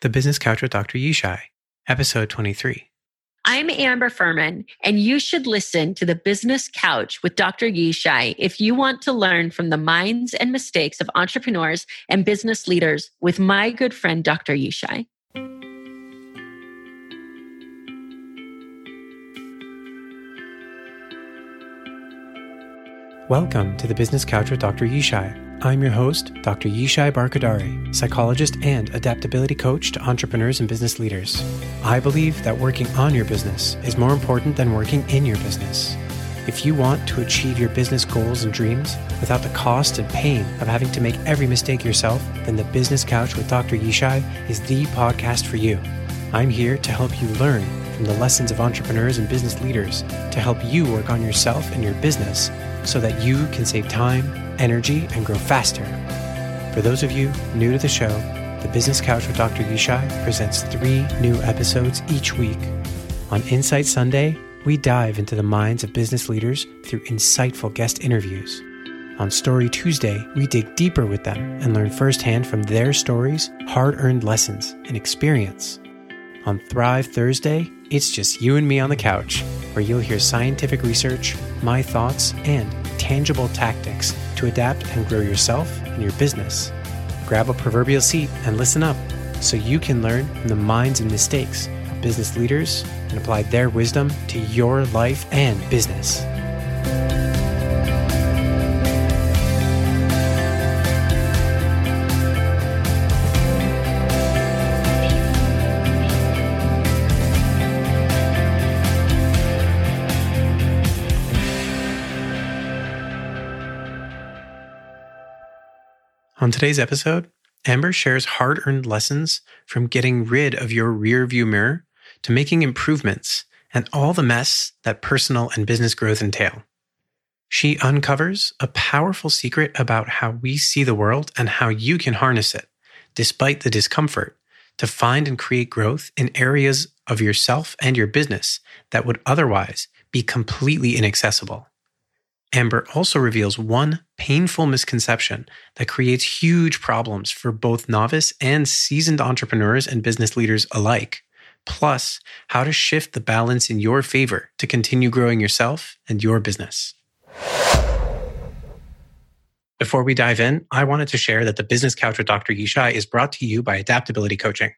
The Business Couch with Dr. Yishai, Episode 23. I'm Amber Fuhriman, and you should listen to The Business Couch with Dr. Yishai if you want to learn from the minds and mistakes of entrepreneurs and business leaders with my good friend, Dr. Yishai. Welcome to The Business Couch with Dr. Yishai. I'm your host, Dr. Yishai Barkadari, psychologist and adaptability coach to entrepreneurs and business leaders. I believe that working on your business is more important than working in your business. If you want to achieve your business goals and dreams without the cost and pain of having to make every mistake yourself, then the Business Couch with Dr. Yishai is the podcast for you. I'm here to help you learn from the lessons of entrepreneurs and business leaders to help you work on yourself and your business so that you can save time, energy, and grow faster. For those of you new to the show, The Business Couch with Dr. Yishai presents 3 new episodes each week. On Insight Sunday, we dive into the minds of business leaders through insightful guest interviews. On Story Tuesday, we dig deeper with them and learn firsthand from their stories, hard-earned lessons, and experience. On Thrive Thursday, it's just you and me on the couch, where you'll hear scientific research, my thoughts, and tangible tactics to adapt and grow yourself and your business. Grab a proverbial seat and listen up so you can learn from the minds and mistakes of business leaders and apply their wisdom to your life and business. On today's episode, Amber shares hard-earned lessons from getting rid of your rearview mirror to making improvements and all the mess that personal and business growth entail. She uncovers a powerful secret about how we see the world and how you can harness it, despite the discomfort, to find and create growth in areas of yourself and your business that would otherwise be completely inaccessible. Amber also reveals one painful misconception that creates huge problems for both novice and seasoned entrepreneurs and business leaders alike, plus how to shift the balance in your favor to continue growing yourself and your business. Before we dive in, I wanted to share that the Business Couch with Dr. Yishai is brought to you by Adaptability Coaching.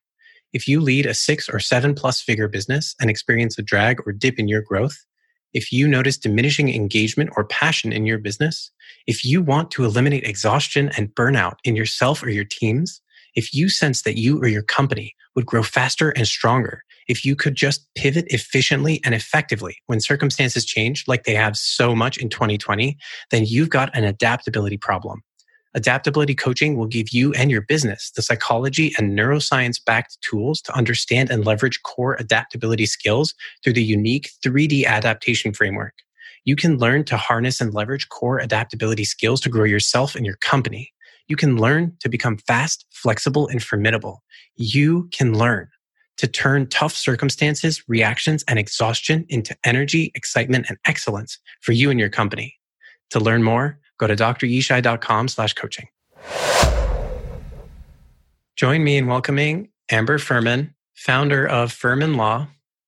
If you lead a 6 or 7+ figure business and experience a drag or dip in your growth, if you notice diminishing engagement or passion in your business, if you want to eliminate exhaustion and burnout in yourself or your teams, if you sense that you or your company would grow faster and stronger, if you could just pivot efficiently and effectively when circumstances change like they have so much in 2020, then you've got an adaptability problem. Adaptability Coaching will give you and your business the psychology and neuroscience-backed tools to understand and leverage core adaptability skills through the unique 3D adaptation framework. You can learn to harness and leverage core adaptability skills to grow yourself and your company. You can learn to become fast, flexible, and formidable. You can learn to turn tough circumstances, reactions, and exhaustion into energy, excitement, and excellence for you and your company. To learn more, go to DrYishai.com/coaching. Join me in welcoming Amber Fuhriman, founder of Fuhriman Law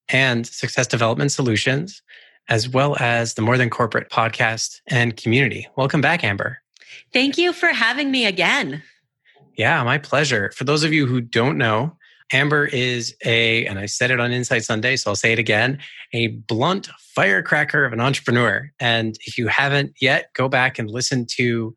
and Success Development Solutions, as well as the More Than Corporate podcast and community. Welcome back, Amber. Thank you for having me again. Yeah, my pleasure. For those of you who don't know, Amber is and I said it on Insight Sunday, so I'll say it again, a blunt firecracker of an entrepreneur. And if you haven't yet, go back and listen to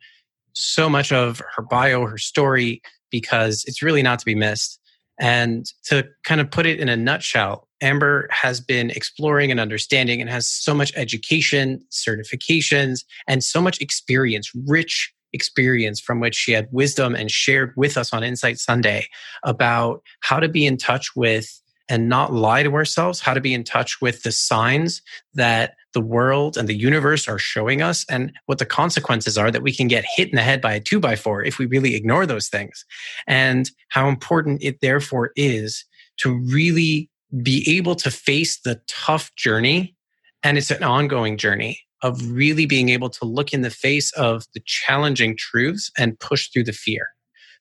so much of her bio, her story, because it's really not to be missed. And to kind of put it in a nutshell, Amber has been exploring and understanding and has so much education, certifications, and so much experience, rich experience from which she had wisdom and shared with us on Insight Sunday about how to be in touch with and not lie to ourselves, how to be in touch with the signs that the world and the universe are showing us and what the consequences are that we can get hit in the head by a 2x4 if we really ignore those things, and how important it therefore is to really be able to face the tough journey. And it's an ongoing journey of really being able to look in the face of the challenging truths and push through the fear.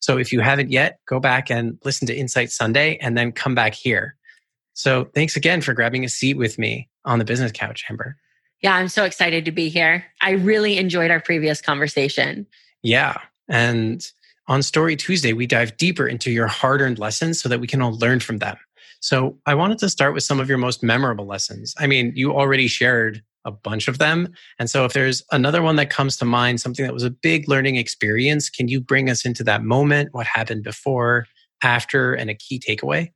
So if you haven't yet, go back and listen to Insight Sunday and then come back here. So thanks again for grabbing a seat with me on the Business Couch, Amber. Yeah, I'm so excited to be here. I really enjoyed our previous conversation. Yeah. And on Story Tuesday, we dive deeper into your hard-earned lessons so that we can all learn from them. So I wanted to start with some of your most memorable lessons. I mean, you already shared a bunch of them. And so if there's another one that comes to mind, something that was a big learning experience, can you bring us into that moment? What happened before, after, and a key takeaway?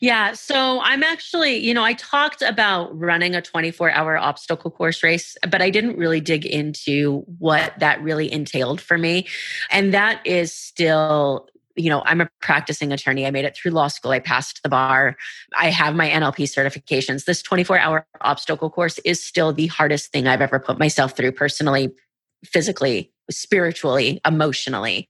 Yeah. So I'm actually, I talked about running a 24-hour obstacle course race, but I didn't really dig into what that really entailed for me. And that is still, I'm a practicing attorney. I made it through law school. I passed the bar. I have my NLP certifications. This 24-hour obstacle course is still the hardest thing I've ever put myself through personally, physically, spiritually, emotionally.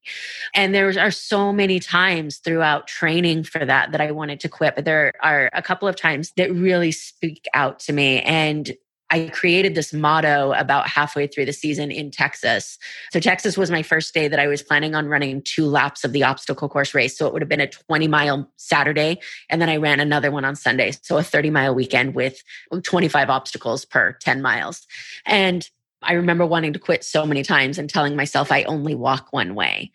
And there are so many times throughout training for that I wanted to quit. But there are a couple of times that really speak out to me. And I created this motto about halfway through the season in Texas. So Texas was my first day that I was planning on running 2 laps of the obstacle course race. So it would have been a 20-mile Saturday. And then I ran another one on Sunday. So a 30-mile weekend with 25 obstacles per 10 miles. And I remember wanting to quit so many times and telling myself I only walk one way.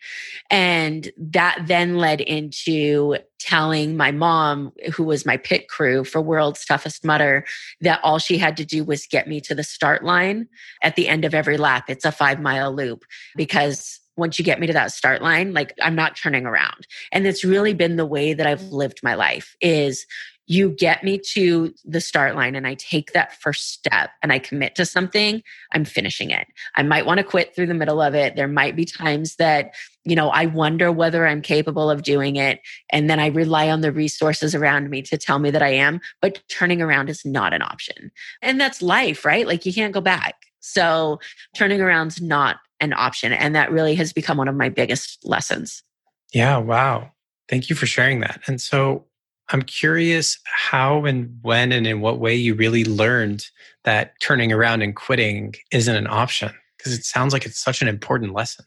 And that then led into telling my mom, who was my pit crew for World's Toughest Mudder, that all she had to do was get me to the start line at the end of every lap. It's a 5-mile loop because once you get me to that start line, I'm not turning around. And it's really been the way that I've lived my life is you get me to the start line and I take that first step and I commit to something, I'm finishing it. I might want to quit through the middle of it. There might be times that, I wonder whether I'm capable of doing it. And then I rely on the resources around me to tell me that I am, but turning around is not an option. And that's life, right? You can't go back. So turning around's not an option. And that really has become one of my biggest lessons. Yeah. Wow. Thank you for sharing that. And so I'm curious how and when and in what way you really learned that turning around and quitting isn't an option, because it sounds like it's such an important lesson.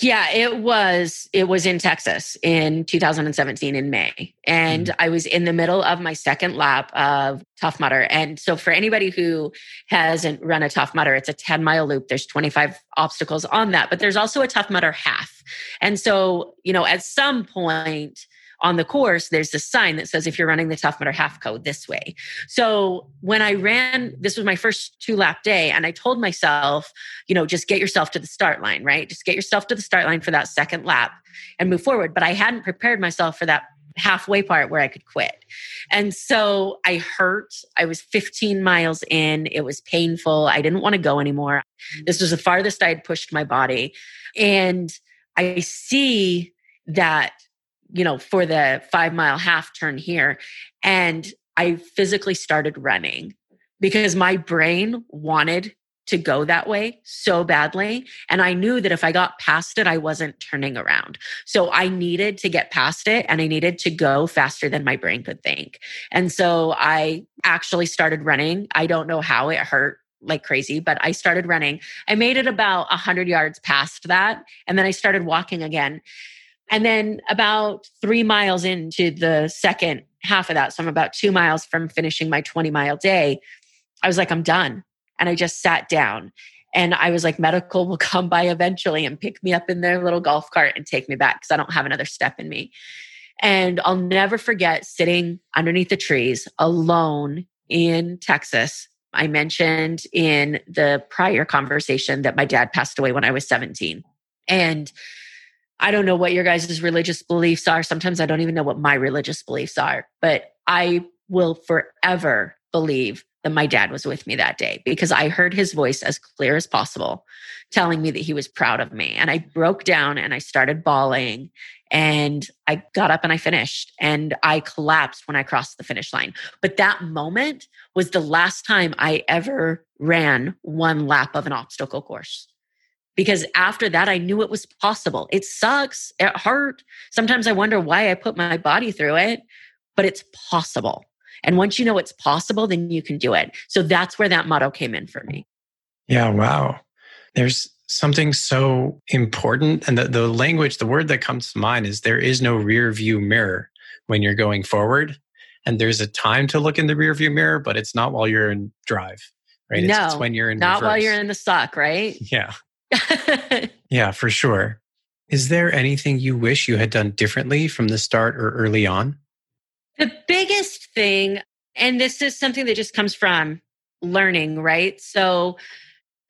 Yeah, it was in Texas in 2017 in May. And I was in the middle of my second lap of Tough Mudder. And so for anybody who hasn't run a Tough Mudder, it's a 10-mile loop. There's 25 obstacles on that, but there's also a Tough Mudder half. And so, at some point on the course, there's this sign that says, if you're running the Tough Mudder half, go this way. So when I ran, this was my first 2-lap day. And I told myself, just get yourself to the start line, right? Just get yourself to the start line for that second lap and move forward. But I hadn't prepared myself for that halfway part where I could quit. And so I hurt. I was 15 miles in. It was painful. I didn't want to go anymore. This was the farthest I had pushed my body. And I see that for the 5-mile half turn here. And I physically started running because my brain wanted to go that way so badly. And I knew that if I got past it, I wasn't turning around. So I needed to get past it and I needed to go faster than my brain could think. And so I actually started running. I don't know how, it hurt like crazy, but I started running. I made it about 100 yards past that. And then I started walking again. And then about 3 miles into the second half of that, so I'm about 2 miles from finishing my 20-mile day, I was like, I'm done. And I just sat down. And I was like, medical will come by eventually and pick me up in their little golf cart and take me back because I don't have another step in me. And I'll never forget sitting underneath the trees alone in Texas. I mentioned in the prior conversation that my dad passed away when I was 17. And I don't know what your guys' religious beliefs are. Sometimes I don't even know what my religious beliefs are, but I will forever believe that my dad was with me that day because I heard his voice as clear as possible telling me that he was proud of me. And I broke down and I started bawling and I got up and I finished and I collapsed when I crossed the finish line. But that moment was the last time I ever ran 1 lap of an obstacle course. Because after that, I knew it was possible. It sucks. It hurt. Sometimes I wonder why I put my body through it, but it's possible. And once you know it's possible, then you can do it. So that's where that motto came in for me. Yeah. Wow. There's something so important. And the language, the word that comes to mind is there is no rear view mirror when you're going forward. And there's a time to look in the rear view mirror, but it's not while you're in drive, right? No, it's when you're in not reverse. While you're in the stock, right? Yeah. Yeah, for sure. Is there anything you wish you had done differently from the start or early on? The biggest thing, and this is something that just comes from learning, right? So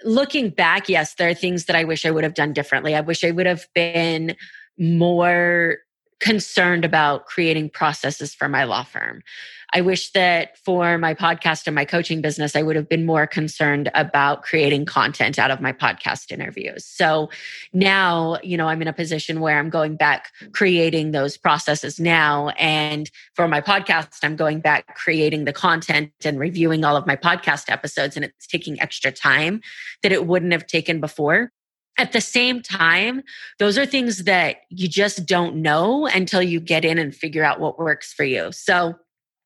looking back, yes, there are things that I wish I would have done differently. I wish I would have been more concerned about creating processes for my law firm. I wish that for my podcast and my coaching business, I would have been more concerned about creating content out of my podcast interviews. So now, you know, I'm in a position where I'm going back creating those processes now. And for my podcast, I'm going back creating the content and reviewing all of my podcast episodes. And it's taking extra time that it wouldn't have taken before. At the same time, those are things that you just don't know until you get in and figure out what works for you. So,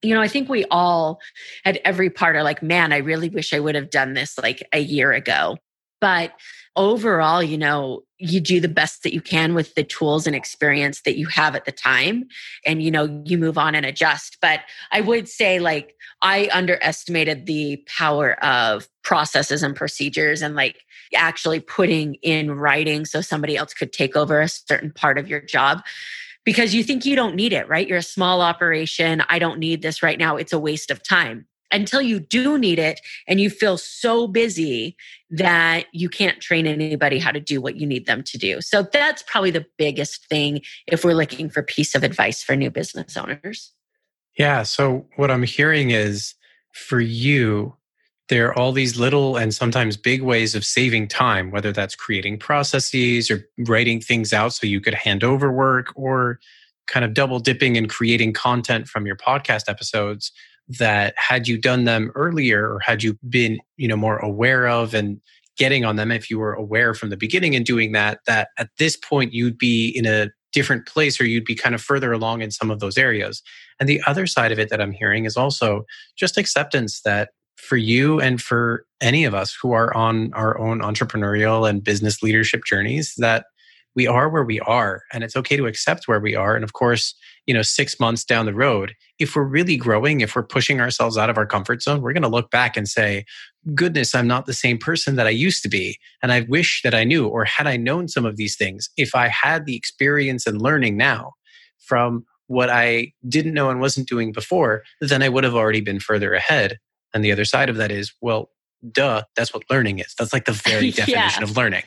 you know, I think we all at every part are like, man, I really wish I would have done this like a year ago. But overall, you know, you do the best that you can with the tools and experience that you have at the time. And, you know, you move on and adjust. But I would say, like, I underestimated the power of processes and procedures and like actually putting in writing so somebody else could take over a certain part of your job. Because you think you don't need it, right? You're a small operation. I don't need this right now. It's a waste of time. Until you do need it and you feel so busy that you can't train anybody how to do what you need them to do. So that's probably the biggest thing if we're looking for piece of advice for new business owners. Yeah. So what I'm hearing is for you, there are all these little and sometimes big ways of saving time, whether that's creating processes or writing things out so you could hand over work or kind of double dipping and creating content from your podcast episodes that had you done them earlier or had you been, you know, more aware of and getting on them, if you were aware from the beginning and doing that, that at this point you'd be in a different place or you'd be kind of further along in some of those areas. And the other side of it that I'm hearing is also just acceptance that for you and for any of us who are on our own entrepreneurial and business leadership journeys, that we are where we are, and it's okay to accept where we are. And of course, you know, 6 months down the road, if we're really growing, if we're pushing ourselves out of our comfort zone, we're going to look back and say, goodness, I'm not the same person that I used to be. And I wish that I knew, or had I known some of these things, if I had the experience and learning now from what I didn't know and wasn't doing before, then I would have already been further ahead. And the other side of that is, well, duh, that's what learning is. That's like the very definition of learning.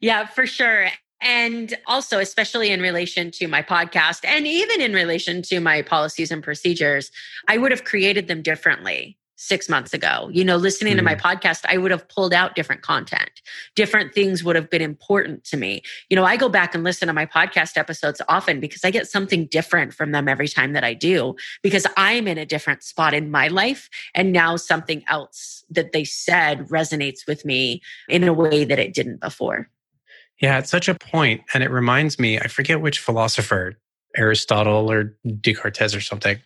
Yeah, for sure. And also, especially in relation to my podcast and even in relation to my policies and procedures, I would have created them differently 6 months ago. You know, listening to my podcast, I would have pulled out different content. Different things would have been important to me. You know, I go back and listen to my podcast episodes often because I get something different from them every time that I do, because I'm in a different spot in my life. And now something else that they said resonates with me in a way that it didn't before. Yeah, it's such a point. And it reminds me, I forget which philosopher, Aristotle or Descartes or something.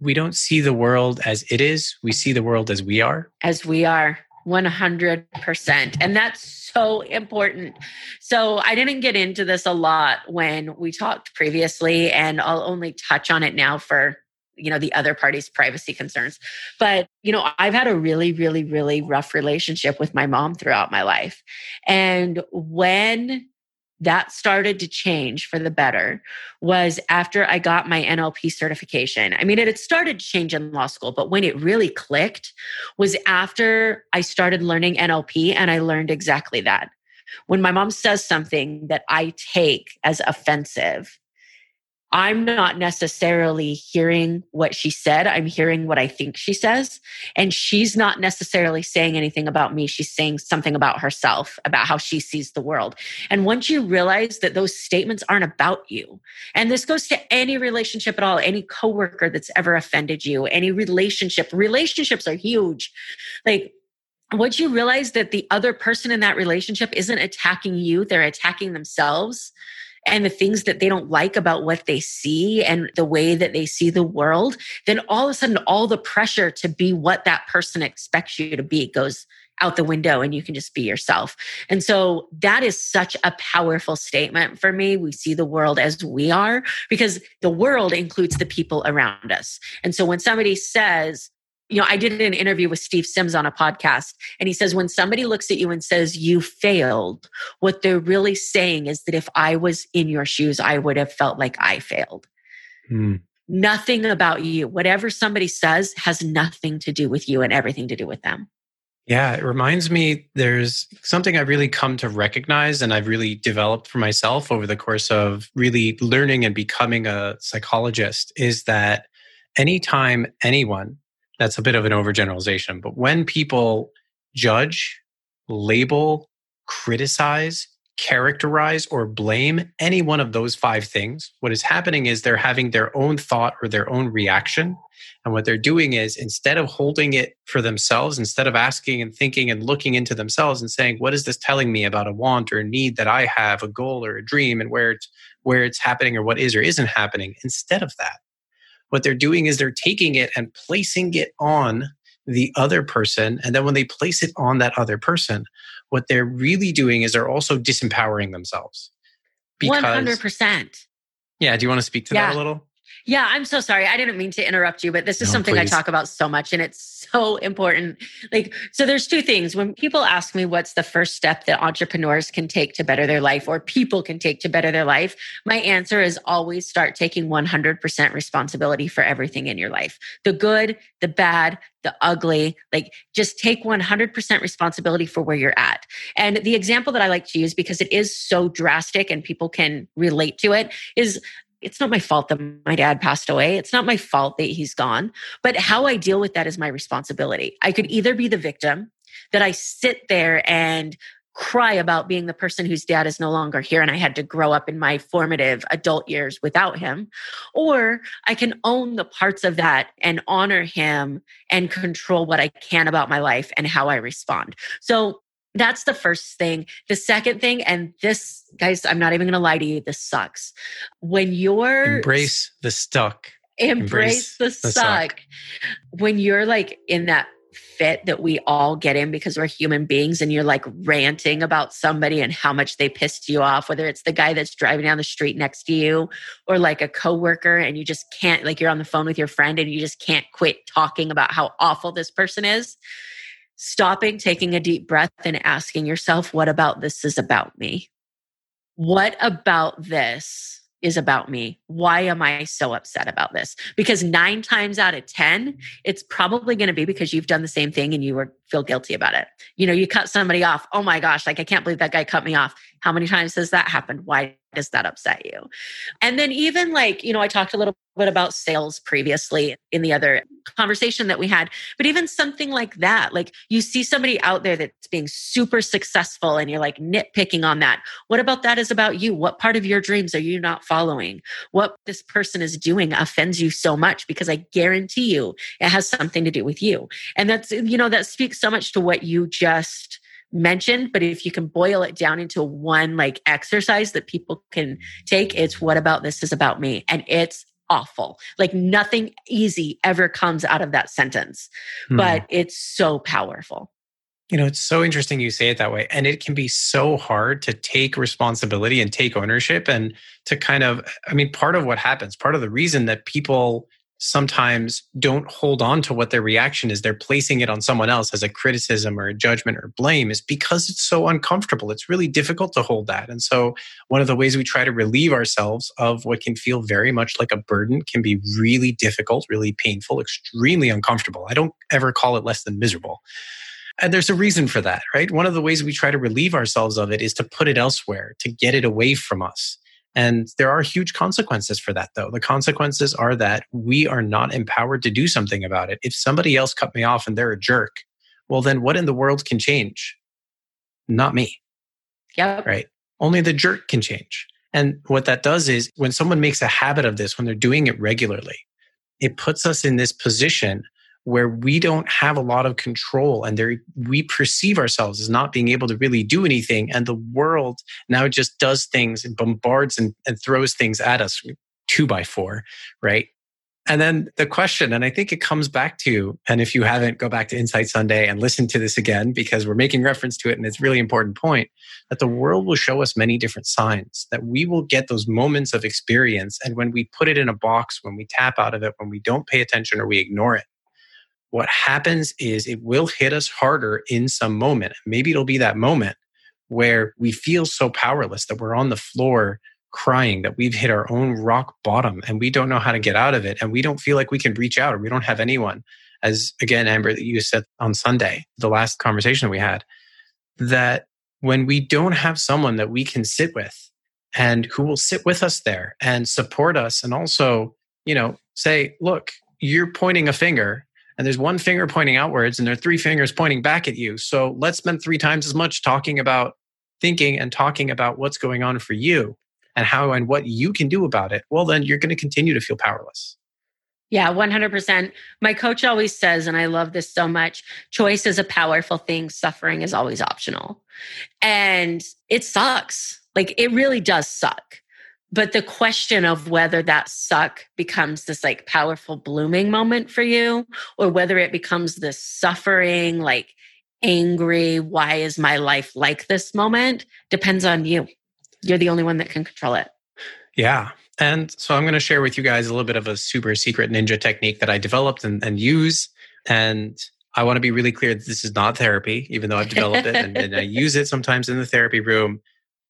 We don't see the world as it is. We see the world as we are. As we are, 100%. And that's so important. So I didn't get into this a lot when we talked previously, and I'll only touch on it now for, you know, the other party's privacy concerns. But, you know, I've had a really, really, really rough relationship with my mom throughout my life. And when that started to change for the better was after I got my NLP certification. I mean, it had started to change in law school, but when it really clicked was after I started learning NLP, and I learned exactly that. When my mom says something that I take as offensive, I'm not necessarily hearing what she said. I'm hearing what I think she says. And she's not necessarily saying anything about me. She's saying something about herself, about how she sees the world. And once you realize that those statements aren't about you, and this goes to any relationship at all, any coworker that's ever offended you, any relationship, relationships are huge. Like, once you realize that the other person in that relationship isn't attacking you, they're attacking themselves and the things that they don't like about what they see and the way that they see the world, then all of a sudden, all the pressure to be what that person expects you to be goes out the window and you can just be yourself. And so that is such a powerful statement for me. We see the world as we are because the world includes the people around us. And so when somebody says, you know, I did an interview with Steve Sims on a podcast, and he says, when somebody looks at you and says, you failed, what they're really saying is that if I was in your shoes, I would have felt like I failed. Mm. Nothing about you. Whatever somebody says has nothing to do with you and everything to do with them. Yeah, it reminds me, there's something I've really come to recognize and I've really developed for myself over the course of really learning and becoming a psychologist is that anytime anyone, that's a bit of an overgeneralization, but when people judge, label, criticize, characterize, or blame any one of those five things, what is happening is they're having their own thought or their own reaction. And what they're doing is, instead of holding it for themselves, instead of asking and thinking and looking into themselves and saying, what is this telling me about a want or a need that I have, a goal or a dream, and where it's happening or what is or isn't happening? Instead of that, what they're doing is they're taking it and placing it on the other person. And then when they place it on that other person, what they're really doing is they're also disempowering themselves. Because, 100%. Yeah. Do you want to speak to that a little? Yeah, I'm so sorry. I didn't mean to interrupt you, but this is something please. I talk about so much and it's so important. Like, so there's two things. When people ask me what's the first step that entrepreneurs can take to better their life or people can take to better their life, my answer is always start taking 100% responsibility for everything in your life. The good, the bad, the ugly, like just take 100% responsibility for where you're at. And the example that I like to use, because it is so drastic and people can relate to it, is it's not my fault that my dad passed away. It's not my fault that he's gone. But how I deal with that is my responsibility. I could either be the victim that I sit there and cry about being the person whose dad is no longer here and I had to grow up in my formative adult years without him, or I can own the parts of that and honor him and control what I can about my life and how I respond. So that's the first thing. The second thing, and this, guys, I'm not even going to lie to you, this sucks. When you're... Embrace the stuck. Embrace the suck. When you're like in that fit that we all get in because we're human beings and you're like ranting about somebody and how much they pissed you off, whether it's the guy that's driving down the street next to you or like a coworker, and you just can't, like you're on the phone with your friend and you just can't quit talking about how awful this person is. Stopping, taking a deep breath and asking yourself, what about this is about me? What about this is about me? Why am I so upset about this? Because 9 times out of 10, it's probably going to be because you've done the same thing and you feel guilty about it. You know, you cut somebody off. Oh my gosh, like I can't believe that guy cut me off. How many times has that happened? Why does that upset you? And then even like, you know, I talked a little bit about sales previously in the other conversation that we had, but even something like that, like you see somebody out there that's being super successful and you're like nitpicking on that. What about that is about you? What part of your dreams are you not following? What this person is doing offends you so much because I guarantee you it has something to do with you. And that's, you know, that speaks so much to what you just mentioned, but if you can boil it down into one like exercise that people can take, it's what about this is about me? And it's awful. Like nothing easy ever comes out of that sentence, but it's so powerful. You know, it's so interesting you say it that way. And it can be so hard to take responsibility and take ownership and to kind of, I mean, part of what happens, part of the reason that people sometimes don't hold on to what their reaction is, they're placing it on someone else as a criticism or a judgment or blame, is because it's so uncomfortable. It's really difficult to hold that. And so one of the ways we try to relieve ourselves of what can feel very much like a burden can be really difficult, really painful, extremely uncomfortable. I don't ever call it less than miserable. And there's a reason for that, right? One of the ways we try to relieve ourselves of it is to put it elsewhere, to get it away from us. And there are huge consequences for that, though. The consequences are that we are not empowered to do something about it. If somebody else cut me off and they're a jerk, well, then what in the world can change? Not me. Yep. Right? Only the jerk can change. And what that does is when someone makes a habit of this, when they're doing it regularly, it puts us in this position where we don't have a lot of control and we perceive ourselves as not being able to really do anything. And the world now just does things and bombards and throws things at us 2x4, right? And then the question, and I think it comes back to, and if you haven't, go back to Insight Sunday and listen to this again, because we're making reference to it and it's a really important point, that the world will show us many different signs, that we will get those moments of experience. And when we put it in a box, when we tap out of it, when we don't pay attention or we ignore it, what happens is it will hit us harder in some moment. Maybe it'll be that moment where we feel so powerless that we're on the floor crying, that we've hit our own rock bottom and we don't know how to get out of it. And we don't feel like we can reach out or we don't have anyone. As again, Amber, that you said on Sunday, the last conversation we had, that when we don't have someone that we can sit with and who will sit with us there and support us and also, you know, say, look, you're pointing a finger and there's one finger pointing outwards and there are three fingers pointing back at you. So let's spend three times as much talking about thinking and talking about what's going on for you and how and what you can do about it, well, then you're going to continue to feel powerless. Yeah, 100%. My coach always says, and I love this so much, choice is a powerful thing. Suffering is always optional. And it sucks. Like, it really does suck. But the question of whether that suck becomes this like powerful blooming moment for you, or whether it becomes this suffering, like angry, why is my life like this moment, depends on you. You're the only one that can control it. Yeah. And so I'm going to share with you guys a little bit of a super secret ninja technique that I developed and use. And I want to be really clear that this is not therapy, even though I've developed it and I use it sometimes in the therapy room.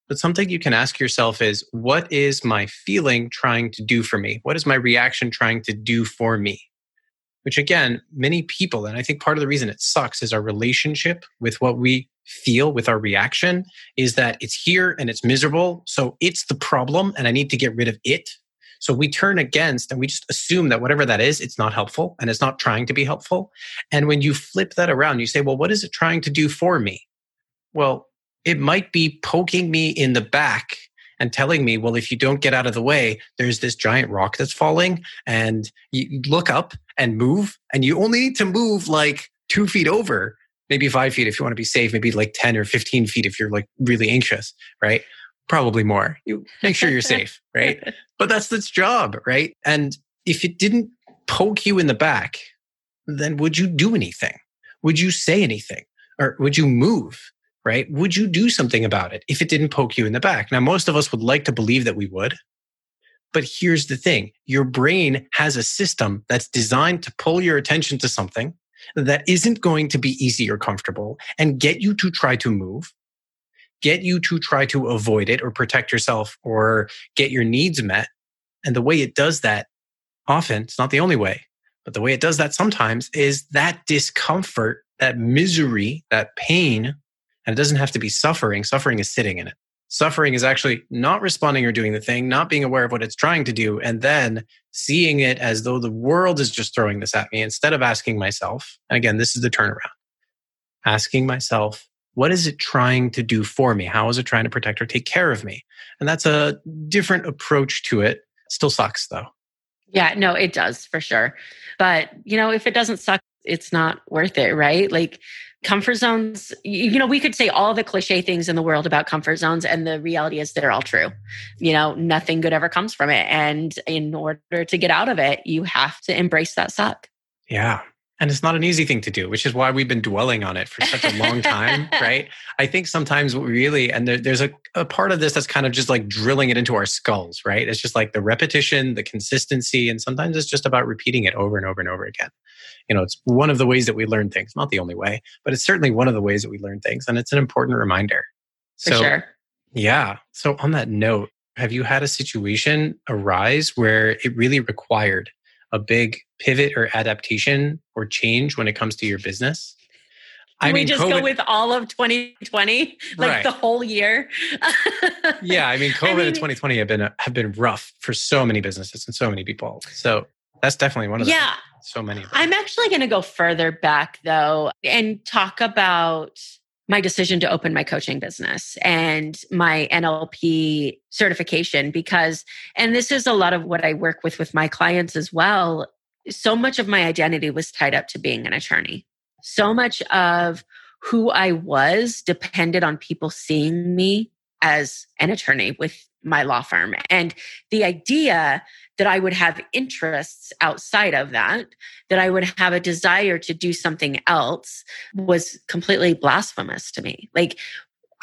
But something you can ask yourself is, what is my feeling trying to do for me? What is my reaction trying to do for me? Which again, many people, and I think part of the reason it sucks is our relationship with what we feel with our reaction is that it's here and it's miserable. So it's the problem and I need to get rid of it. So we turn against and we just assume that whatever that is, it's not helpful and it's not trying to be helpful. And when you flip that around, you say, well, what is it trying to do for me? Well, it might be poking me in the back and telling me, well, if you don't get out of the way, there's this giant rock that's falling and you look up and move and you only need to move like 2 feet over. Maybe 5 feet if you want to be safe, maybe like 10 or 15 feet if you're like really anxious, right? Probably more. You make sure you're safe, right? But that's its job, right? And if it didn't poke you in the back, then would you do anything? Would you say anything? Or would you move, right? Would you do something about it if it didn't poke you in the back? Now, most of us would like to believe that we would. But here's the thing. Your brain has a system that's designed to pull your attention to something that isn't going to be easy or comfortable and get you to try to move, get you to try to avoid it or protect yourself or get your needs met. And the way it does that often, it's not the only way, but the way it does that sometimes is that discomfort, that misery, that pain, and it doesn't have to be suffering. Suffering is sitting in it. Suffering is actually not responding or doing the thing, not being aware of what it's trying to do, and then seeing it as though the world is just throwing this at me instead of asking myself, and again, this is the turnaround, asking myself, what is it trying to do for me? How is it trying to protect or take care of me? And that's a different approach to it. It still sucks though. Yeah, no, it does for sure. But, you know, if it doesn't suck, it's not worth it, right? Like, comfort zones, you know, we could say all the cliche things in the world about comfort zones, and the reality is they're all true. You know, nothing good ever comes from it. And in order to get out of it, you have to embrace that suck. Yeah. And it's not an easy thing to do, which is why we've been dwelling on it for such a long time, right? I think sometimes we really, and there's a part of this that's kind of just like drilling it into our skulls, right? It's just like the repetition, the consistency, and sometimes it's just about repeating it over and over and over again. You know, it's one of the ways that we learn things, not the only way, but it's certainly one of the ways that we learn things. And it's an important reminder. For sure. Yeah. So on that note, have you had a situation arise where it really required a big pivot or adaptation or change when it comes to your business? Can we just go with all of 2020? Like right. The whole year? Yeah, I mean, COVID and 2020 have been rough for so many businesses and so many people. So that's definitely one of the things. So many. I'm actually going to go further back though and talk about my decision to open my coaching business and my NLP certification, because, and this is a lot of what I work with my clients as well. So much of my identity was tied up to being an attorney. So much of who I was depended on people seeing me as an attorney with my law firm. And the idea that I would have interests outside of that, that I would have a desire to do something else, was completely blasphemous to me. Like,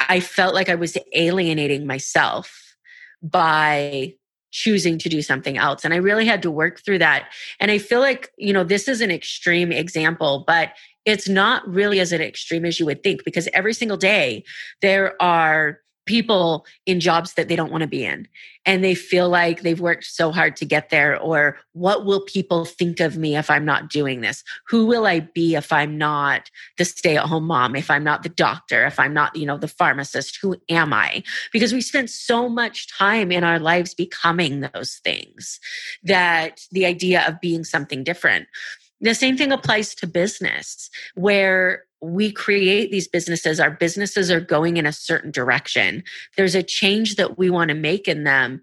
I felt like I was alienating myself by choosing to do something else. And I really had to work through that. And I feel like, you know, this is an extreme example, but it's not really as an extreme as you would think, because every single day there are people in jobs that they don't want to be in. And they feel like they've worked so hard to get there, or what will people think of me if I'm not doing this? Who will I be if I'm not the stay-at-home mom, if I'm not the doctor, if I'm not, you know, the pharmacist? Who am I? Because we spend so much time in our lives becoming those things, that the idea of being something different. The same thing applies to business, where we create these businesses. Our businesses are going in a certain direction. There's a change that we want to make in them.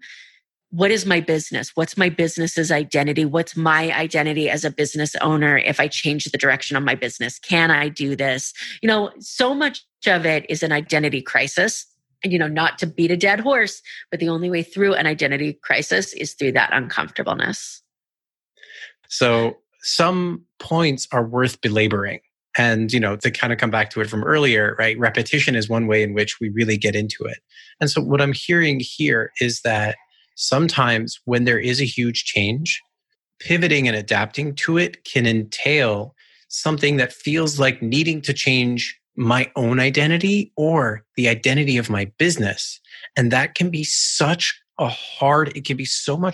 What is my business? What's my business's identity? What's my identity as a business owner? If I change the direction of my business, can I do this? You know, so much of it is an identity crisis. And, you know, not to beat a dead horse, but the only way through an identity crisis is through that uncomfortableness. So some points are worth belaboring. And, you know, to kind of come back to it from earlier, right? Repetition is one way in which we really get into it. And so what I'm hearing here is that sometimes when there is a huge change, pivoting and adapting to it can entail something that feels like needing to change my own identity or the identity of my business. And that can be so much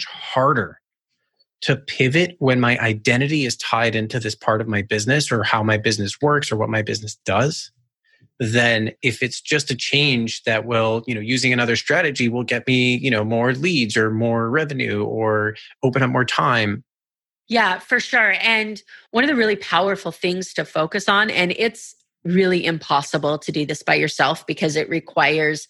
harder to pivot when my identity is tied into this part of my business or how my business works or what my business does, then if it's just a change that will, you know, using another strategy will get me, you know, more leads or more revenue or open up more time. Yeah, for sure. And one of the really powerful things to focus on, and it's really impossible to do this by yourself because it requires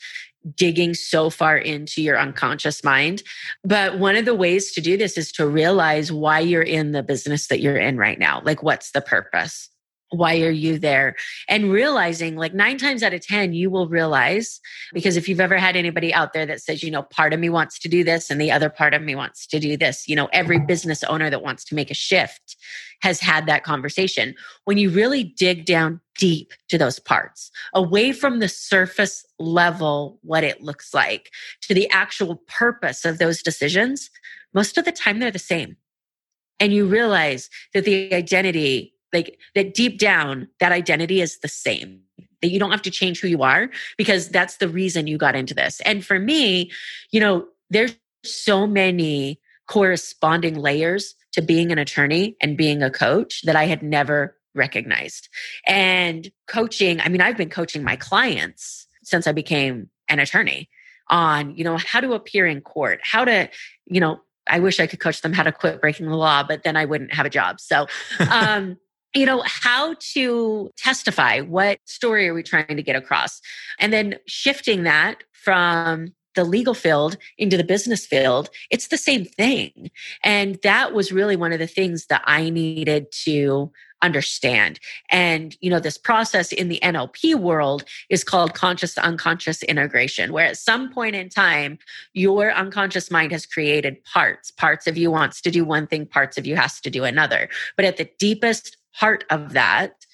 digging so far into your unconscious mind. But one of the ways to do this is to realize why you're in the business that you're in right now. Like, what's the purpose? Why are you there? And realizing, like, 9 times out of 10, you will realize, because if you've ever had anybody out there that says, you know, part of me wants to do this and the other part of me wants to do this, you know, every business owner that wants to make a shift has had that conversation. When you really dig down deep to those parts, away from the surface level, what it looks like, to the actual purpose of those decisions, most of the time they're the same. And you realize that the identity, like that deep down, that identity is the same, that you don't have to change who you are because that's the reason you got into this. And for me, you know, there's so many corresponding layers to being an attorney and being a coach that I had never recognized. And coaching, I mean, I've been coaching my clients since I became an attorney on, you know, how to appear in court, how to, you know, I wish I could coach them how to quit breaking the law, but then I wouldn't have a job. So, you know, how to testify, what story are we trying to get across? And then shifting that from the legal field into the business field, it's the same thing. And that was really one of the things that I needed to understand. And, you know, this process in the NLP world is called conscious to unconscious integration, where at some point in time, your unconscious mind has created parts. Parts of you wants to do one thing, parts of you has to do another. But at the deepest heart of that,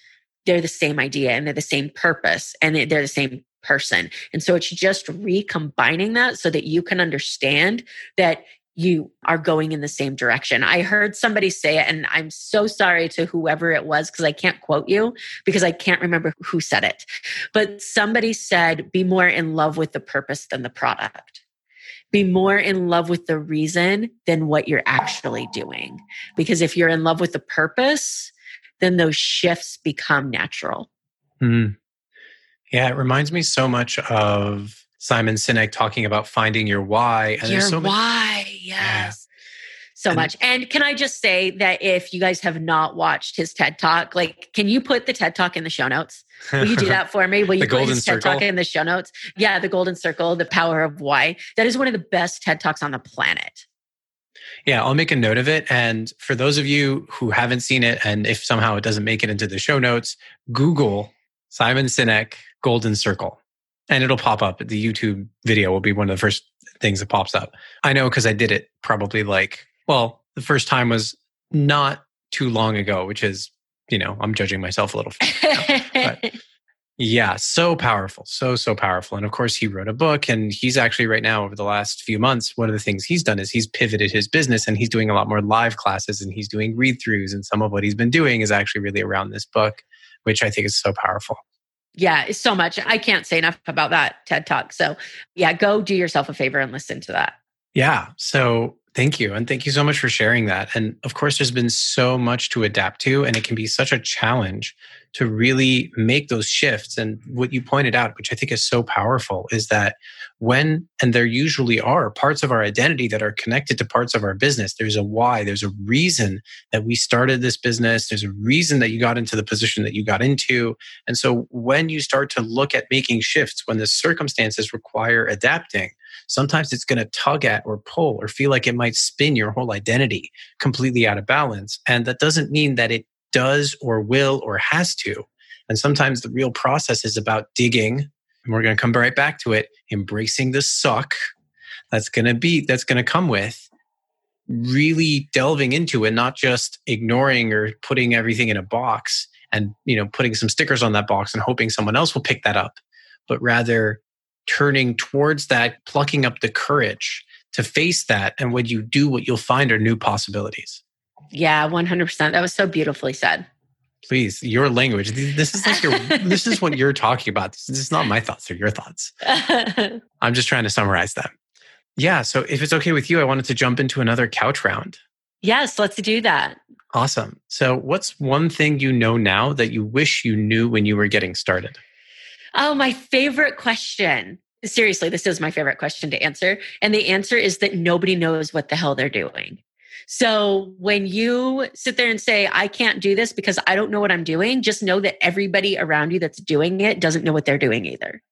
they're the same idea and they're the same purpose and they're the same person. And so it's just recombining that so that you can understand that you are going in the same direction. I heard somebody say it, and I'm so sorry to whoever it was because I can't quote you because I can't remember who said it. But somebody said, be more in love with the purpose than the product. Be more in love with the reason than what you're actually doing. Because if you're in love with the purpose, then those shifts become natural. Mm. Yeah, it reminds me so much of Simon Sinek talking about finding your why. And your so why, much... yes. Yeah. So much. And can I just say that if you guys have not watched his TED Talk, like, can you put the TED Talk in the show notes? Will you do that for me? Will you put his TED Talk in the show notes? Yeah, the golden circle, the power of why. That is one of the best TED Talks on the planet. Yeah, I'll make a note of it. And for those of you who haven't seen it, and if somehow it doesn't make it into the show notes, Google Simon Sinek Golden Circle. and it'll pop up. The YouTube video will be one of the first things that pops up. I know because I did it probably like, well, the first time was not too long ago, which is, you know, I'm judging myself a little. But yeah, so powerful. So powerful. And of course, he wrote a book, and he's actually right now, over the last few months, one of the things he's done is he's pivoted his business, and he's doing a lot more live classes, and he's doing read-throughs. And some of what he's been doing is actually really around this book, which I think is so powerful. Yeah, it's so much. I can't say enough about that TED Talk. So yeah, go do yourself a favor and listen to that. Yeah. So thank you. And thank you so much for sharing that. And of course, there's been so much to adapt to, and it can be such a challenge to really make those shifts. And what you pointed out, which I think is so powerful, is that when, and there usually are parts of our identity that are connected to parts of our business, there's a why, there's a reason that we started this business, there's a reason that you got into the position that you got into. And so when you start to look at making shifts, when the circumstances require adapting, sometimes it's going to tug at or pull or feel like it might spin your whole identity completely out of balance. And that doesn't mean that it does or will or has to. And sometimes the real process is about digging, and we're going to come right back to it, embracing the suck that's going to come with really delving into it, not just ignoring or putting everything in a box and, you know, putting some stickers on that box and hoping someone else will pick that up, but rather turning towards that, plucking up the courage to face that. And when you do, what you'll find are new possibilities. Yeah, 100%. That was so beautifully said. Please, your language. This is like your. This is what you're talking about. This is not my thoughts; they're your thoughts. I'm just trying to summarize them. Yeah. So, if it's okay with you, I wanted to jump into another couch round. Yes, let's do that. Awesome. So, what's one thing you know now that you wish you knew when you were getting started? Oh, my favorite question. Seriously, this is my favorite question to answer, and the answer is that nobody knows what the hell they're doing. So when you sit there and say, I can't do this because I don't know what I'm doing, just know that everybody around you that's doing it doesn't know what they're doing either.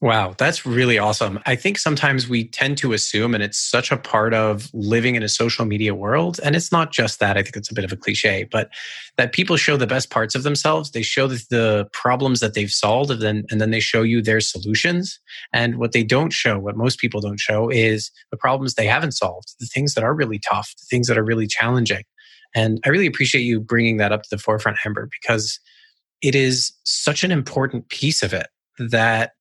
Wow, that's really awesome. I think sometimes we tend to assume, and it's such a part of living in a social media world. And it's not just that, I think it's a bit of a cliche, but that people show the best parts of themselves. They show the problems that they've solved, and then they show you their solutions. And what they don't show, what most people don't show, is the problems they haven't solved, the things that are really tough, the things that are really challenging. And I really appreciate you bringing that up to the forefront, Amber, because it is such an important piece of it that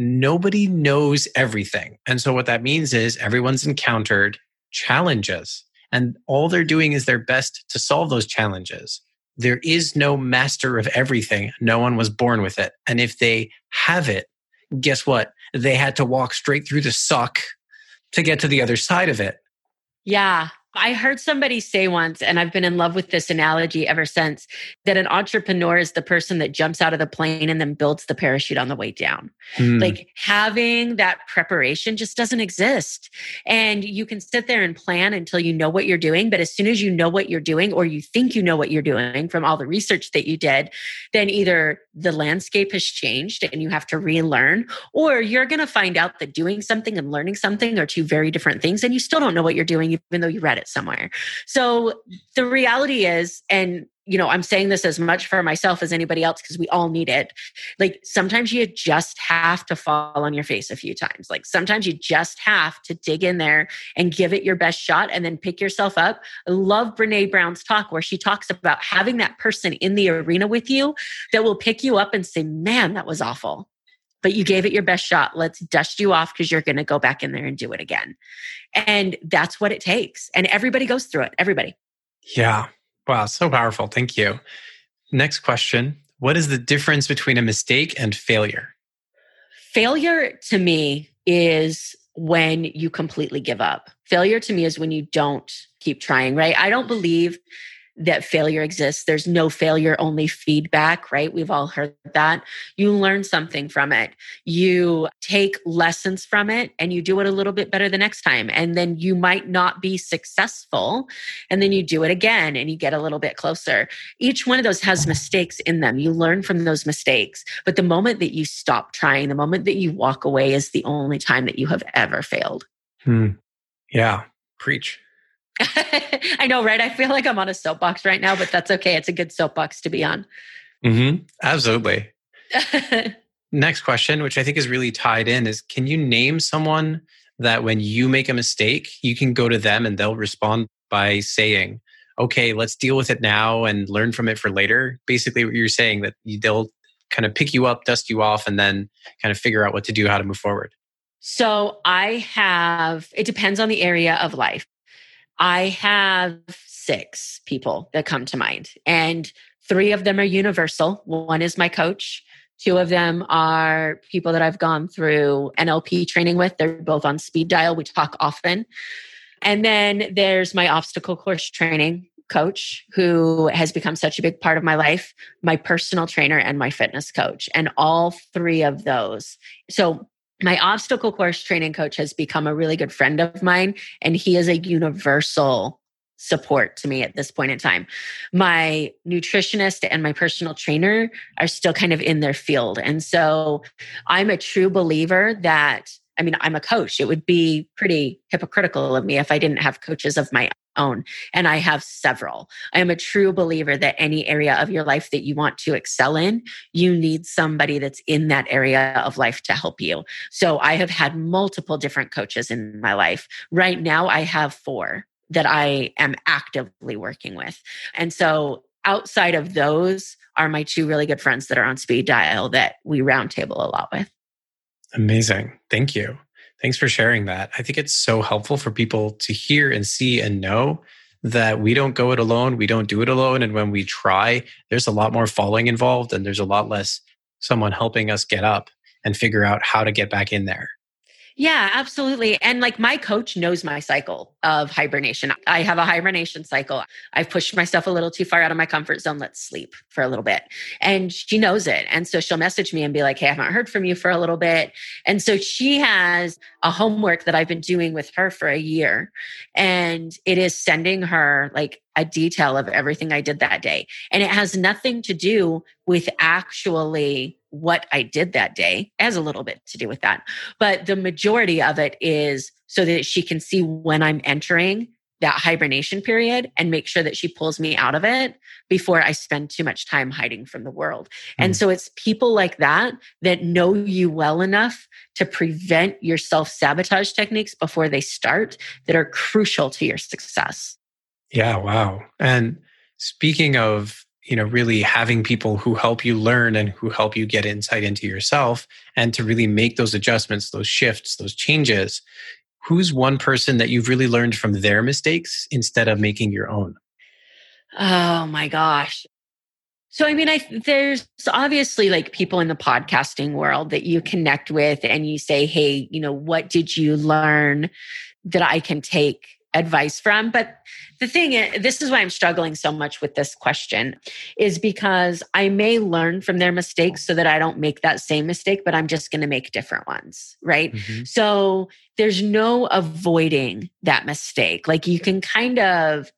nobody knows everything. And so what that means is everyone's encountered challenges, and all they're doing is their best to solve those challenges. There is no master of everything. No one was born with it. And if they have it, guess what? They had to walk straight through the suck to get to the other side of it. Yeah. I heard somebody say once, and I've been in love with this analogy ever since, that an entrepreneur is the person that jumps out of the plane and then builds the parachute on the way down. Like having that preparation just doesn't exist. And you can sit there and plan until you know what you're doing. But as soon as you know what you're doing, or you think you know what you're doing from all the research that you did, then either the landscape has changed and you have to relearn, or you're going to find out that doing something and learning something are two very different things. And you still don't know what you're doing, even though you read it somewhere. So the reality is, and you know, I'm saying this as much for myself as anybody else because we all need it. Like sometimes you just have to fall on your face a few times. Like sometimes you just have to dig in there and give it your best shot and then pick yourself up. I love Brene Brown's talk where she talks about having that person in the arena with you that will pick you up and say, man, that was awful, but you gave it your best shot. Let's dust you off because you're going to go back in there and do it again. And that's what it takes. And everybody goes through it. Everybody. Yeah. Wow. So powerful. Thank you. Next question. What is the difference between a mistake and failure? Failure to me is when you completely give up. Failure to me is when you don't keep trying, right? I don't believe that failure exists. There's no failure, only feedback, right? We've all heard that. You learn something from it. You take lessons from it and you do it a little bit better the next time. And then you might not be successful. And then you do it again and you get a little bit closer. Each one of those has mistakes in them. You learn from those mistakes. But the moment that you stop trying, the moment that you walk away is the only time that you have ever failed. Yeah. Preach. I know, right? I feel like I'm on a soapbox right now, but that's okay. It's a good soapbox to be on. Absolutely. Next question, which I think is really tied in, is can you name someone that when you make a mistake, you can go to them and they'll respond by saying, okay, let's deal with it now and learn from it for later. Basically what you're saying, that they'll kind of pick you up, dust you off, and then kind of figure out what to do, how to move forward. So it depends on the area of life. I have 6 people that come to mind, and 3 of them are universal. One is my coach. 2 of them are people that I've gone through NLP training with. They're both on speed dial. We talk often. And then there's my obstacle course training coach, who has become such a big part of my life, my personal trainer, and my fitness coach, and all 3 of those. So my obstacle course training coach has become a really good friend of mine, and he is a universal support to me at this point in time. My nutritionist and my personal trainer are still kind of in their field. And so I'm a true believer that, I mean, I'm a coach. It would be pretty hypocritical of me if I didn't have coaches of my own. And I have several. I am a true believer that any area of your life that you want to excel in, you need somebody that's in that area of life to help you. So I have had multiple different coaches in my life. Right now, I have 4 that I am actively working with. And so outside of those are my 2 really good friends that are on speed dial that we roundtable a lot with. Amazing. Thank you. Thanks for sharing that. I think it's so helpful for people to hear and see and know that we don't go it alone. We don't do it alone. And when we try, there's a lot more falling involved, and there's a lot less someone helping us get up and figure out how to get back in there. Yeah, absolutely. And like my coach knows my cycle of hibernation. I have a hibernation cycle. I've pushed myself a little too far out of my comfort zone. Let's sleep for a little bit. And she knows it. And so she'll message me and be like, hey, I haven't heard from you for a little bit. And so she has a homework that I've been doing with her for a year. And it is sending her like a detail of everything I did that day. And it has nothing to do with actually what I did that day. It has a little bit to do with that. But the majority of it is so that she can see when I'm entering that hibernation period and make sure that she pulls me out of it before I spend too much time hiding from the world. And so it's people like that that know you well enough to prevent your self-sabotage techniques before they start that are crucial to your success. Yeah, wow. And speaking of, really having people who help you learn and who help you get insight into yourself and to really make those adjustments, those shifts, those changes, who's one person that you've really learned from their mistakes instead of making your own? Oh my gosh. So, there's obviously like people in the podcasting world that you connect with and you say, hey, what did you learn that I can take advice from? But the thing is, this is why I'm struggling so much with this question, is because I may learn from their mistakes so that I don't make that same mistake, but I'm just going to make different ones, right? Mm-hmm. So there's no avoiding that mistake. Like you can kind of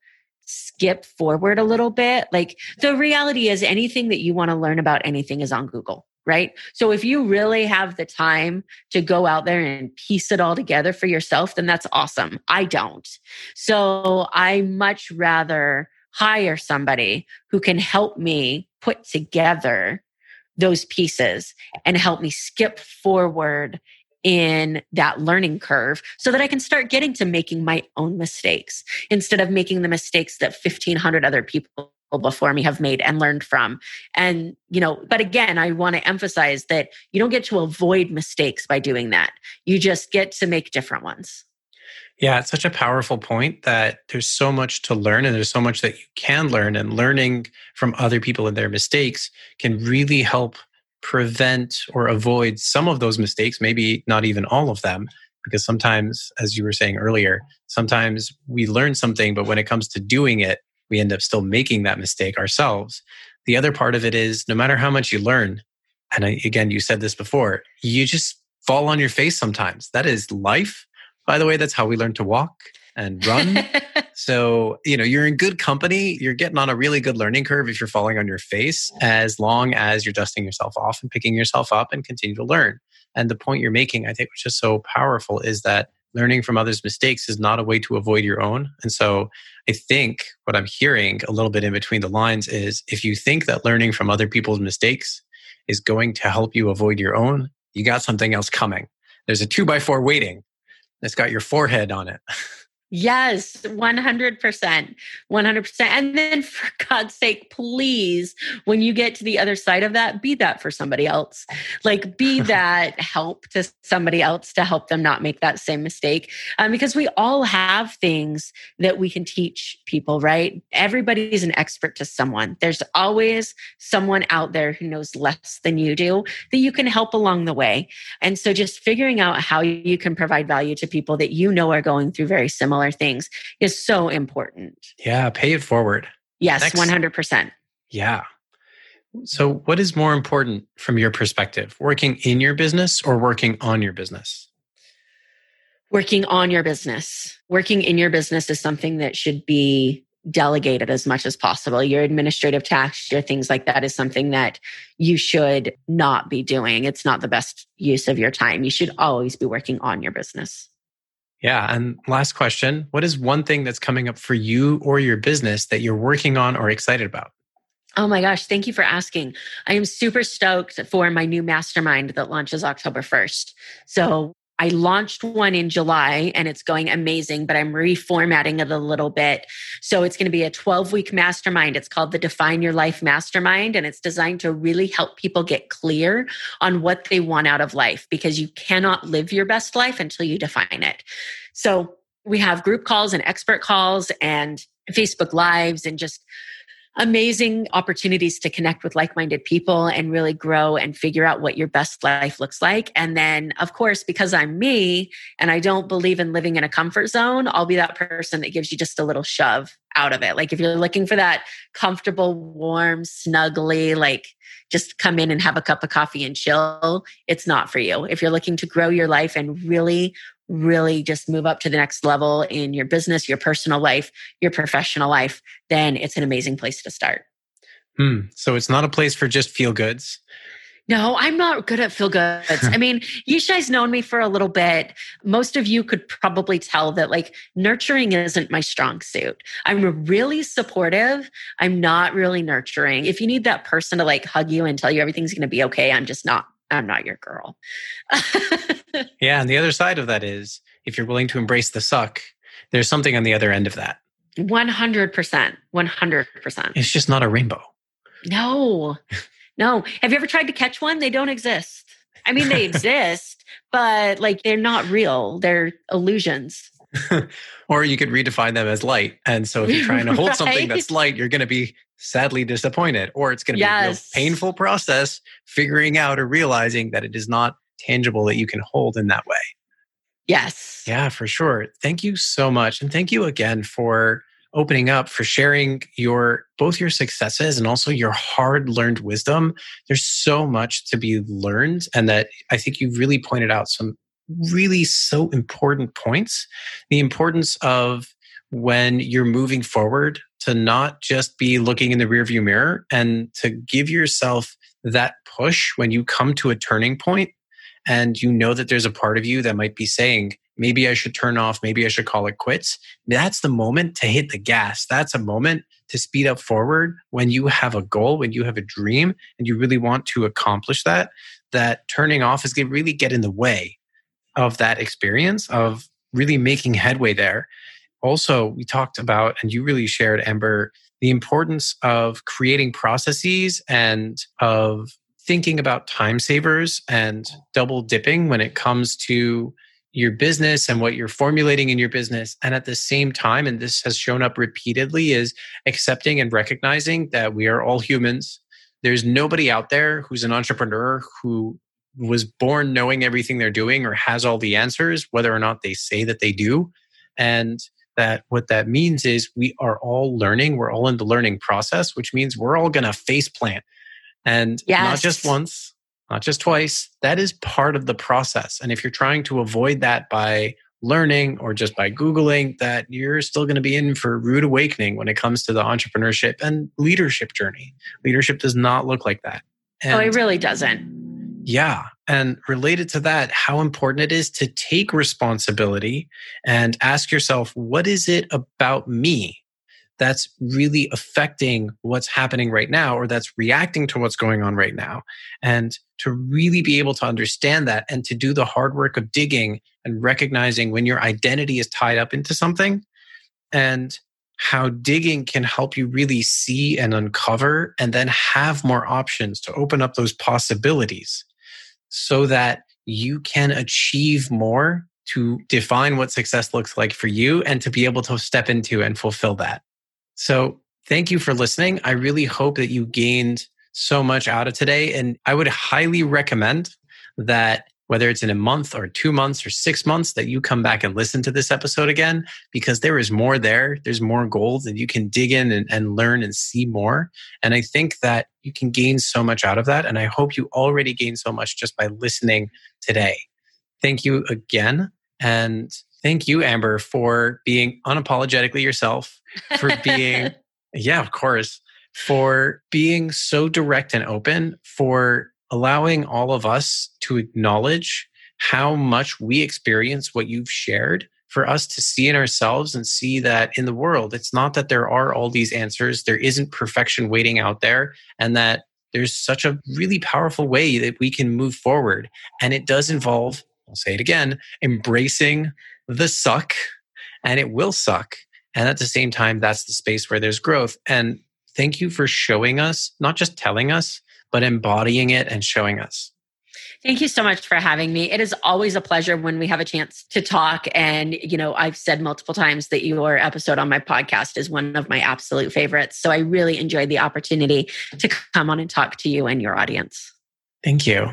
skip forward a little bit. Like the reality is anything that you want to learn about anything is on Google, right? So if you really have the time to go out there and piece it all together for yourself, then that's awesome. I don't. So I much rather hire somebody who can help me put together those pieces and help me skip forward in that learning curve so that I can start getting to making my own mistakes instead of making the mistakes that 1,500 other people before me have made and learned from. And, but again, I want to emphasize that you don't get to avoid mistakes by doing that. You just get to make different ones. Yeah, it's such a powerful point that there's so much to learn and there's so much that you can learn, and learning from other people and their mistakes can really help prevent or avoid some of those mistakes, maybe not even all of them. Because sometimes, as you were saying earlier, sometimes we learn something, but when it comes to doing it, we end up still making that mistake ourselves. The other part of it is no matter how much you learn, and again, you said this before, you just fall on your face sometimes. That is life. By the way, that's how we learn to walk and run. So, you're in good company. You're getting on a really good learning curve if you're falling on your face, as long as you're dusting yourself off and picking yourself up and continue to learn. And the point you're making, I think, which is so powerful, is that learning from others' mistakes is not a way to avoid your own. And so I think what I'm hearing a little bit in between the lines is if you think that learning from other people's mistakes is going to help you avoid your own, you got something else coming. There's a 2x4 waiting. That's got your forehead on it. Yes, 100%. 100%. And then for God's sake, please, when you get to the other side of that, be that for somebody else. Like be that help to somebody else to help them not make that same mistake. Because we all have things that we can teach people, right? Everybody is an expert to someone. There's always someone out there who knows less than you do that you can help along the way. And so just figuring out how you can provide value to people that you know are going through very similar things is so important. Yeah, pay it forward. Yes, next. 100%. Yeah. So what is more important from your perspective, working in your business or working on your business? Working on your business. Working in your business is something that should be delegated as much as possible. Your administrative tasks, your things like that is something that you should not be doing. It's not the best use of your time. You should always be working on your business. Yeah. And last question, what is one thing that's coming up for you or your business that you're working on or excited about? Oh my gosh. Thank you for asking. I am super stoked for my new mastermind that launches October 1st. So I launched one in July and it's going amazing, but I'm reformatting it a little bit. So it's going to be a 12-week mastermind. It's called the Define Your Life Mastermind, and it's designed to really help people get clear on what they want out of life, because you cannot live your best life until you define it. So we have group calls and expert calls and Facebook Lives and just amazing opportunities to connect with like-minded people and really grow and figure out what your best life looks like. And then, of course, because I'm me and I don't believe in living in a comfort zone, I'll be that person that gives you just a little shove out of it. Like if you're looking for that comfortable, warm, snuggly, like just come in and have a cup of coffee and chill, it's not for you. If you're looking to grow your life and really just move up to the next level in your business, your personal life, your professional life, then it's an amazing place to start. So it's not a place for just feel goods. No, I'm not good at feel goods. I mean, Yishai's known me for a little bit. Most of you could probably tell that like nurturing isn't my strong suit. I'm really supportive. I'm not really nurturing. If you need that person to like hug you and tell you everything's going to be okay, I'm not your girl. Yeah. And the other side of that is if you're willing to embrace the suck, there's something on the other end of that. 100%. 100%. It's just not a rainbow. No. Have you ever tried to catch one? They don't exist. I mean, they exist, but like they're not real. They're illusions. Or you could redefine them as light. And so if you're trying to hold right? something that's light, you're going to be sadly disappointed, or it's going to yes. be a real painful process figuring out or realizing that it is not tangible that you can hold in that way. Yes. Yeah, for sure. Thank you so much. And thank you again for opening up, for sharing both your successes and also your hard-learned wisdom. There's so much to be learned, and that I think you really pointed out some really so important points. The importance of when you're moving forward to not just be looking in the rearview mirror, and to give yourself that push when you come to a turning point and you know that there's a part of you that might be saying, maybe I should turn off, maybe I should call it quits. That's the moment to hit the gas. That's a moment to speed up forward when you have a goal, when you have a dream, and you really want to accomplish that. That turning off is going to really get in the way of that experience of really making headway there. Also, we talked about, and you really shared, Amber, the importance of creating processes and of thinking about time savers and double dipping when it comes to your business and what you're formulating in your business. And at the same time, and this has shown up repeatedly, is accepting and recognizing that we are all humans. There's nobody out there who's an entrepreneur who was born knowing everything they're doing or has all the answers, whether or not they say that they do. And that what that means is we are all learning. We're all in the learning process, which means we're all going to face plant. And yes. not just once, not just twice. That is part of the process. And if you're trying to avoid that by learning or just by Googling, that you're still going to be in for a rude awakening when it comes to the entrepreneurship and leadership journey. Leadership does not look like that. And it really doesn't. Yeah. And related to that, how important it is to take responsibility and ask yourself, what is it about me that's really affecting what's happening right now, or that's reacting to what's going on right now. And to really be able to understand that and to do the hard work of digging and recognizing when your identity is tied up into something, and how digging can help you really see and uncover and then have more options to open up those possibilities so that you can achieve more, to define what success looks like for you and to be able to step into and fulfill that. So thank you for listening. I really hope that you gained so much out of today. And I would highly recommend that whether it's in a month or 2 months or 6 months, that you come back and listen to this episode again, because there is more there. There's more gold and you can dig in and learn and see more. And I think that you can gain so much out of that. And I hope you already gained so much just by listening today. Thank you again. And thank you, Amber, for being unapologetically yourself, for being, yeah, of course, for being so direct and open, for allowing all of us to acknowledge how much we experience what you've shared, for us to see in ourselves and see that in the world, it's not that there are all these answers, there isn't perfection waiting out there, and that there's such a really powerful way that we can move forward. And it does involve, I'll say it again, embracing the suck, and it will suck. And at the same time, that's the space where there's growth. And thank you for showing us, not just telling us, but embodying it and showing us. Thank you so much for having me. It is always a pleasure when we have a chance to talk. And, you know, I've said multiple times that your episode on my podcast is one of my absolute favorites. So I really enjoyed the opportunity to come on and talk to you and your audience. Thank you.